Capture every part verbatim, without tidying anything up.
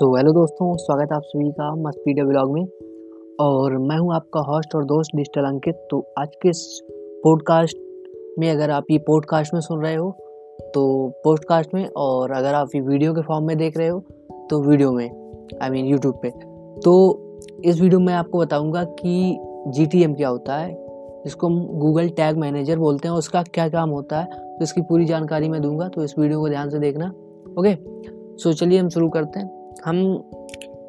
सो so, hello दोस्तों, स्वागत है आप सभी का मस्पीडिया ब्लॉग में। और मैं हूं आपका होस्ट और दोस्त डिजिटल अंकित। तो आज के इस पॉडकास्ट में, अगर आप ये पॉडकास्ट में सुन रहे हो तो पॉडकास्ट में, और अगर आप ये वीडियो के फॉर्म में देख रहे हो तो वीडियो में, आई मीन यूट्यूब पे। तो इस वीडियो में आपको बताऊंगा कि जी टी एम क्या होता है, जिसको हम गूगल टैग मैनेजर बोलते हैं, उसका क्या काम होता है। तो इसकी पूरी जानकारी मैं दूंगा, तो इस वीडियो को ध्यान से देखना। ओके, सो चलिए हम शुरू करते हैं। हम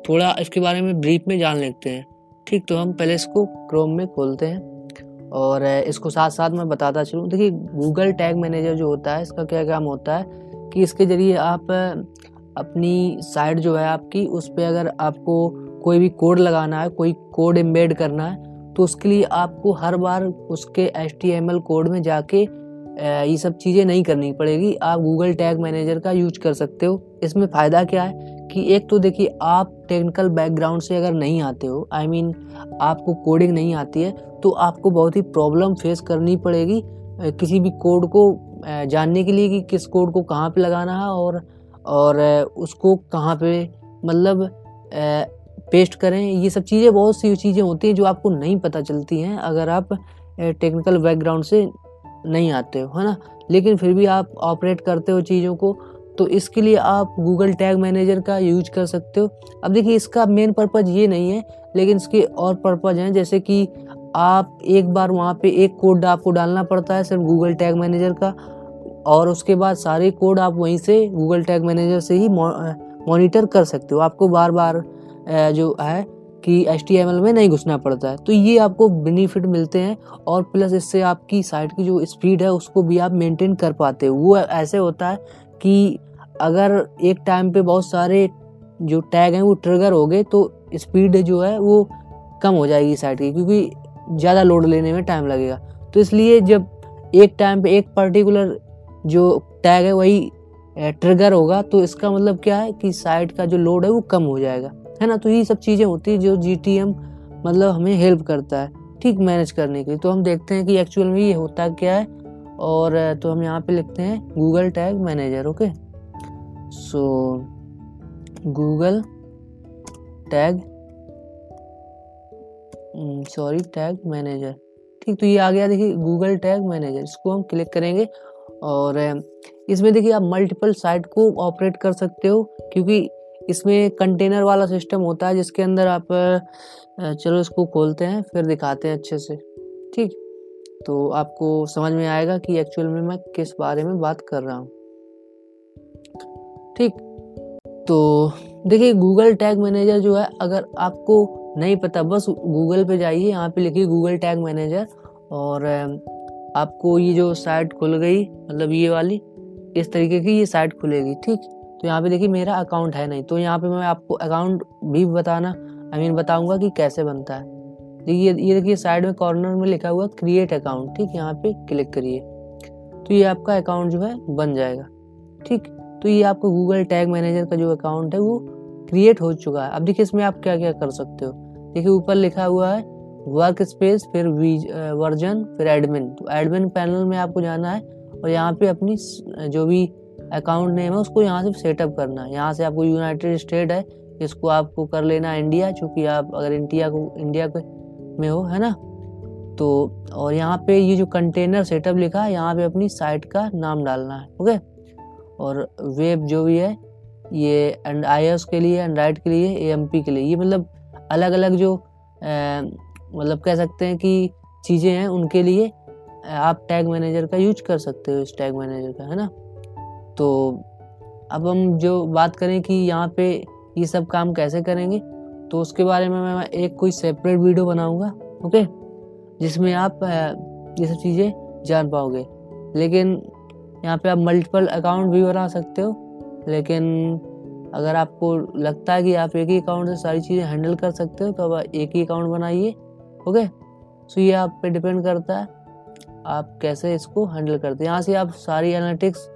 थोड़ा इसके बारे में ब्रीफ में जान लेते हैं, ठीक। तो हम पहले इसको क्रोम में खोलते हैं और इसको साथ साथ मैं बताता चलूँ। देखिए, गूगल टैग मैनेजर जो होता है, इसका क्या काम होता है कि इसके ज़रिए आप अपनी साइट जो है आपकी, उस पर अगर आपको कोई भी कोड लगाना है, कोई कोड एम्बेड करना है, तो उसके लिए आपको हर बार उसके H T M L code में जाके ये सब चीज़ें नहीं करनी पड़ेगी। आप गूगल टैग मैनेजर का यूज कर सकते हो। इसमें फ़ायदा क्या है कि एक तो देखिए, आप टेक्निकल बैकग्राउंड से अगर नहीं आते हो, आई मीन आपको कोडिंग नहीं आती है, तो आपको बहुत ही प्रॉब्लम फेस करनी पड़ेगी किसी भी कोड को जानने के लिए कि किस कोड को कहाँ पे लगाना है और और उसको कहाँ पे मतलब पेस्ट करें। ये सब चीज़ें, बहुत सी चीज़ें होती हैं जो आपको नहीं पता चलती हैं अगर आप टेक्निकल बैकग्राउंड से नहीं आते हो, है ना। लेकिन फिर भी आप ऑपरेट करते हो चीज़ों को, तो इसके लिए आप गूगल टैग मैनेजर का यूज कर सकते हो। अब देखिए, इसका मेन पर्पज़ ये नहीं है, लेकिन इसके और पर्पज़ हैं, जैसे कि आप एक बार वहाँ पे एक कोड आपको डालना पड़ता है सिर्फ गूगल टैग मैनेजर का, और उसके बाद सारे कोड आप वहीं से गूगल टैग मैनेजर से ही मॉनिटर कर सकते हो। आपको बार बार जो है कि एच टी एम एल में नहीं घुसना पड़ता है। तो ये आपको बेनिफिट मिलते हैं, और प्लस इससे आपकी साइट की जो स्पीड है उसको भी आप मेंटेन कर पाते हो। वो ऐसे होता है कि अगर एक टाइम पे बहुत सारे जो टैग हैं वो ट्रिगर हो गए, तो स्पीड जो है वो कम हो जाएगी साइट की, क्योंकि ज़्यादा लोड लेने में टाइम लगेगा। तो इसलिए जब एक टाइम पे एक पर्टिकुलर जो टैग है वही ट्रिगर होगा, तो इसका मतलब क्या है कि साइट का जो लोड है वो कम हो जाएगा, है ना। तो ये सब चीज़ें होती है जो जी टी एम मतलब हमें हेल्प करता है, ठीक, मैनेज करने के लिए। तो हम देखते हैं कि एक्चुअल में ये होता क्या है। और तो हम यहाँ पे लिखते हैं Google tag manager. Okay, so Google tag sorry tag manager, ठीक। तो ये आ गया, देखिए, गूगल टैग मैनेजर। इसको हम क्लिक करेंगे और इसमें देखिए आप मल्टीपल साइट को ऑपरेट कर सकते हो, क्योंकि इसमें कंटेनर वाला सिस्टम होता है जिसके अंदर आप, चलो इसको खोलते हैं फिर दिखाते हैं अच्छे से, ठीक। तो आपको समझ में आएगा कि एक्चुअल में मैं किस बारे में बात कर रहा हूँ, ठीक। तो देखिए, गूगल टैग मैनेजर जो है, अगर आपको नहीं पता, बस गूगल पे जाइए, यहाँ पे लिखिए गूगल टैग मैनेजर, और आपको ये जो साइट खुल गई, मतलब ये वाली, इस तरीके की ये साइट खुलेगी, ठीक। तो यहाँ पे देखिए, मेरा अकाउंट है नहीं, तो यहाँ पे मैं आपको अकाउंट भी बताना आई मीन बताऊंगा कि कैसे बनता है। देखिए, ये देखिए साइड में कॉर्नर में लिखा हुआ क्रिएट अकाउंट, ठीक, यहाँ पे क्लिक करिए, तो ये आपका अकाउंट जो है बन जाएगा, ठीक। तो ये आपका गूगल टैग मैनेजर का जो अकाउंट है वो क्रिएट हो चुका है। अब देखिए, इसमें आप क्या क्या कर सकते हो। देखिए, ऊपर लिखा हुआ है वर्क स्पेस, फिर वर्जन, फिर एडमिन। तो एडमिन पैनल में आपको जाना है और यहाँ पे अपनी जो भी अकाउंट नेम है उसको यहाँ से सेटअप करना है। यहाँ से आपको यूनाइटेड स्टेट है, इसको आपको कर लेना इंडिया, चूँकि आप अगर इंडिया को इंडिया में हो, है ना। तो और यहाँ पे ये जो कंटेनर सेटअप लिखा है, यहाँ पे अपनी साइट का नाम डालना है, ओके। और वेब जो भी है, ये एंड आई ओ एस के लिए, एंड्राइड के लिए, ए एम पी के लिए, ये मतलब अलग अलग जो मतलब कह सकते हैं कि चीज़ें हैं, उनके लिए आप टैग मैनेजर का यूज कर सकते हो, इस टैग मैनेजर का, है ना। तो अब हम जो बात करें कि यहाँ पे ये सब काम कैसे करेंगे, तो उसके बारे में मैं एक कोई सेपरेट वीडियो बनाऊंगा, ओके, जिसमें आप ये सब चीज़ें जान पाओगे। लेकिन यहाँ पे आप मल्टीपल अकाउंट भी बना सकते हो, लेकिन अगर आपको लगता है कि आप एक ही अकाउंट से सारी चीज़ें हैंडल कर सकते हो, तो आप एक ही अकाउंट बनाइए, ओके। सो ये आप पे डिपेंड करता है आप कैसे इसको हैंडल करते हैं। यहाँ से आप सारी एनालिटिक्स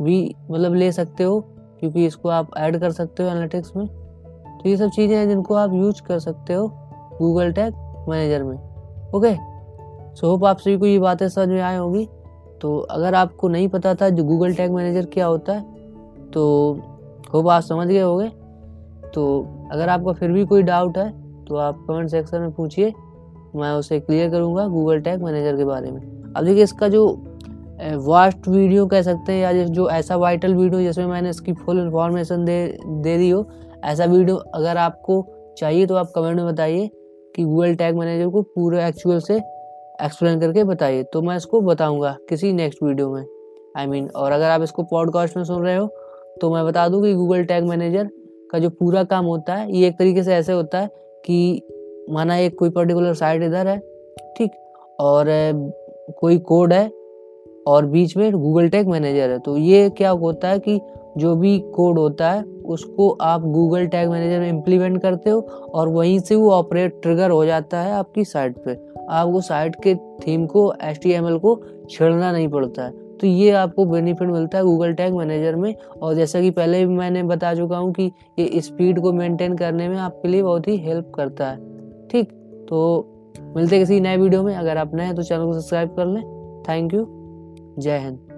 भी मतलब ले सकते हो, क्योंकि इसको आप ऐड कर सकते हो एनालिटिक्स में। तो ये सब चीज़ें हैं जिनको आप यूज कर सकते हो गूगल टैग मैनेजर में, ओके। सो होप आप सभी को ये बातें समझ में आई होगी। तो अगर आपको नहीं पता था जो गूगल टैग मैनेजर क्या होता है, तो होप आप समझ गए होंगे। तो अगर आपका फिर भी कोई डाउट है तो आप कमेंट सेक्शन में पूछिए, मैं उसे क्लियर करूंगा गूगल टैग मैनेजर के बारे में। अब देखिए इसका जो वास्ट वीडियो कह सकते हैं या जो ऐसा वाइटल वीडियो जिसमें मैंने इसकी फुल इन्फॉर्मेशन दे दे दी हो, ऐसा वीडियो अगर आपको चाहिए तो आप कमेंट में बताइए कि गूगल टैग मैनेजर को पूरा एक्चुअल से एक्सप्लेन करके बताइए, तो मैं इसको बताऊंगा किसी नेक्स्ट वीडियो में आई I मीन mean, और अगर आप इसको पॉडकास्ट में सुन रहे हो तो मैं बता दूं कि गूगल टैग मैनेजर का जो पूरा काम होता है ये एक तरीके से ऐसे होता है कि माना एक कोई पर्टिकुलर साइट इधर है, ठीक, और कोई कोड है और बीच में गूगल टैग मैनेजर है। तो ये क्या होता है कि जो भी कोड होता है उसको आप गूगल टैग मैनेजर में इम्प्लीमेंट करते हो और वहीं से वो ऑपरेट ट्रिगर हो जाता है आपकी साइट पे, आपको साइट के थीम को एच टी एम एल को छेड़ना नहीं पड़ता है। तो ये आपको बेनिफिट मिलता है गूगल टैग मैनेजर में। और जैसा कि पहले भी मैंने बता चुका हूँ कि ये स्पीड को मेंटेन करने में आपके लिए बहुत ही हेल्प करता है। ठीक, तो मिलते किसी नए वीडियो में। अगर आप नए हैं तो चैनल को सब्सक्राइब कर लें। थैंक यू, जय हिंद।